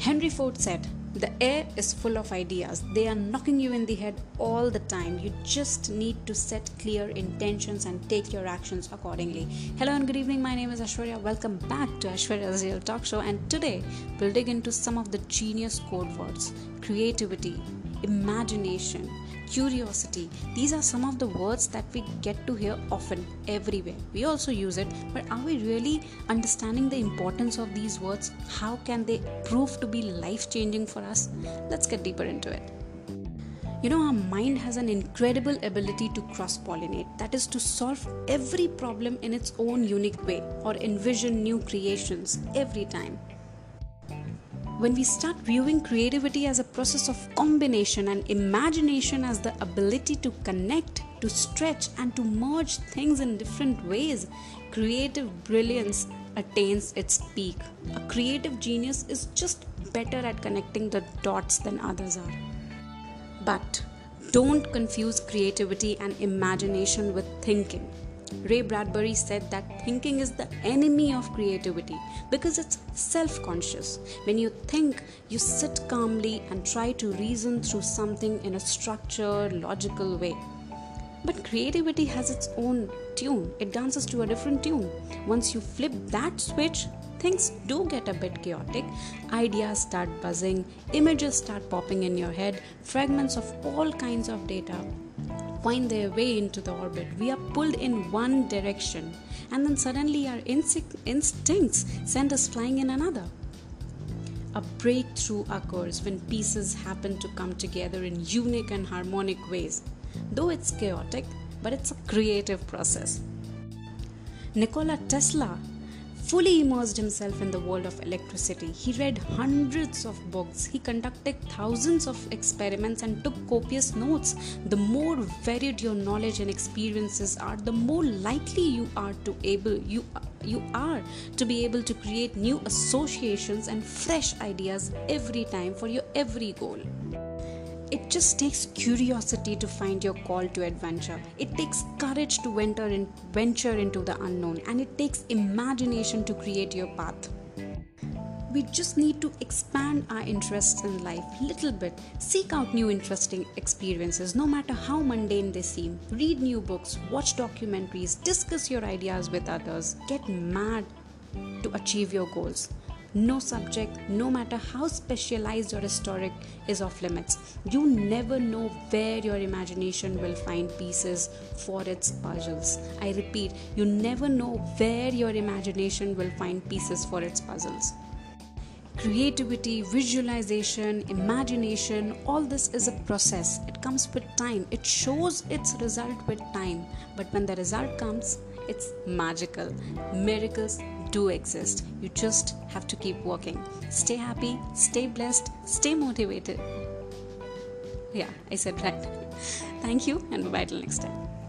Henry Ford said, "The air is full of ideas. They are knocking you in the head all the time. You just need to set clear intentions and take your actions accordingly." Hello and good evening. My name is Ashwarya. Welcome back to Ashwarya's Real Talk Show. And today, we'll dig into some of the genius code words. Creativity, imagination, curiosity. These are some of the words that we get to hear often everywhere. We also use it, but are we really understanding the importance of these words? How can they prove to be life-changing for us? Let's get deeper into it. Our mind has an incredible ability to cross-pollinate, that is to solve every problem in its own unique way or envision new creations every time. When we start viewing creativity as a process of combination and imagination as the ability to connect, to stretch and to merge things in different ways, creative brilliance attains its peak. A creative genius is just better at connecting the dots than others are. But don't confuse creativity and imagination with thinking. Ray Bradbury said that thinking is the enemy of creativity because it's self-conscious. When you think, you sit calmly and try to reason through something in a structured, logical way. But creativity has its own tune. It dances to a different tune. Once you flip that switch, things do get a bit chaotic. Ideas start buzzing, images start popping in your head, fragments of all kinds of data find their way into the orbit. We are pulled in one direction and then suddenly our instincts send us flying in another. A breakthrough occurs when pieces happen to come together in unique and harmonic ways. Though it's chaotic, but it's a creative process. Nikola Tesla fully immersed himself in the world of electricity. He read hundreds of books. He conducted thousands of experiments and took copious notes. The more varied your knowledge and experiences are, the more likely you are to be able to create new associations and fresh ideas every time for your every goal. It just takes curiosity to find your call to adventure. It takes courage to venture into the unknown, and it takes imagination to create your path. We just need to expand our interests in life a little bit. Seek out new interesting experiences, no matter how mundane they seem. Read new books, watch documentaries, discuss your ideas with others. Get mad to achieve your goals. No subject, no matter how specialized or historic, is off limits. You never know where your imagination will find pieces for its puzzles. I repeat, you never know where your imagination will find pieces for its puzzles. Creativity, visualization, imagination, all this is a process. It comes with time. It shows its result with time. But when the result comes, it's magical. Miracles do exist. You just have to keep working. Stay happy, stay blessed, stay motivated. Yeah, I said right. Thank you and bye-bye till next time.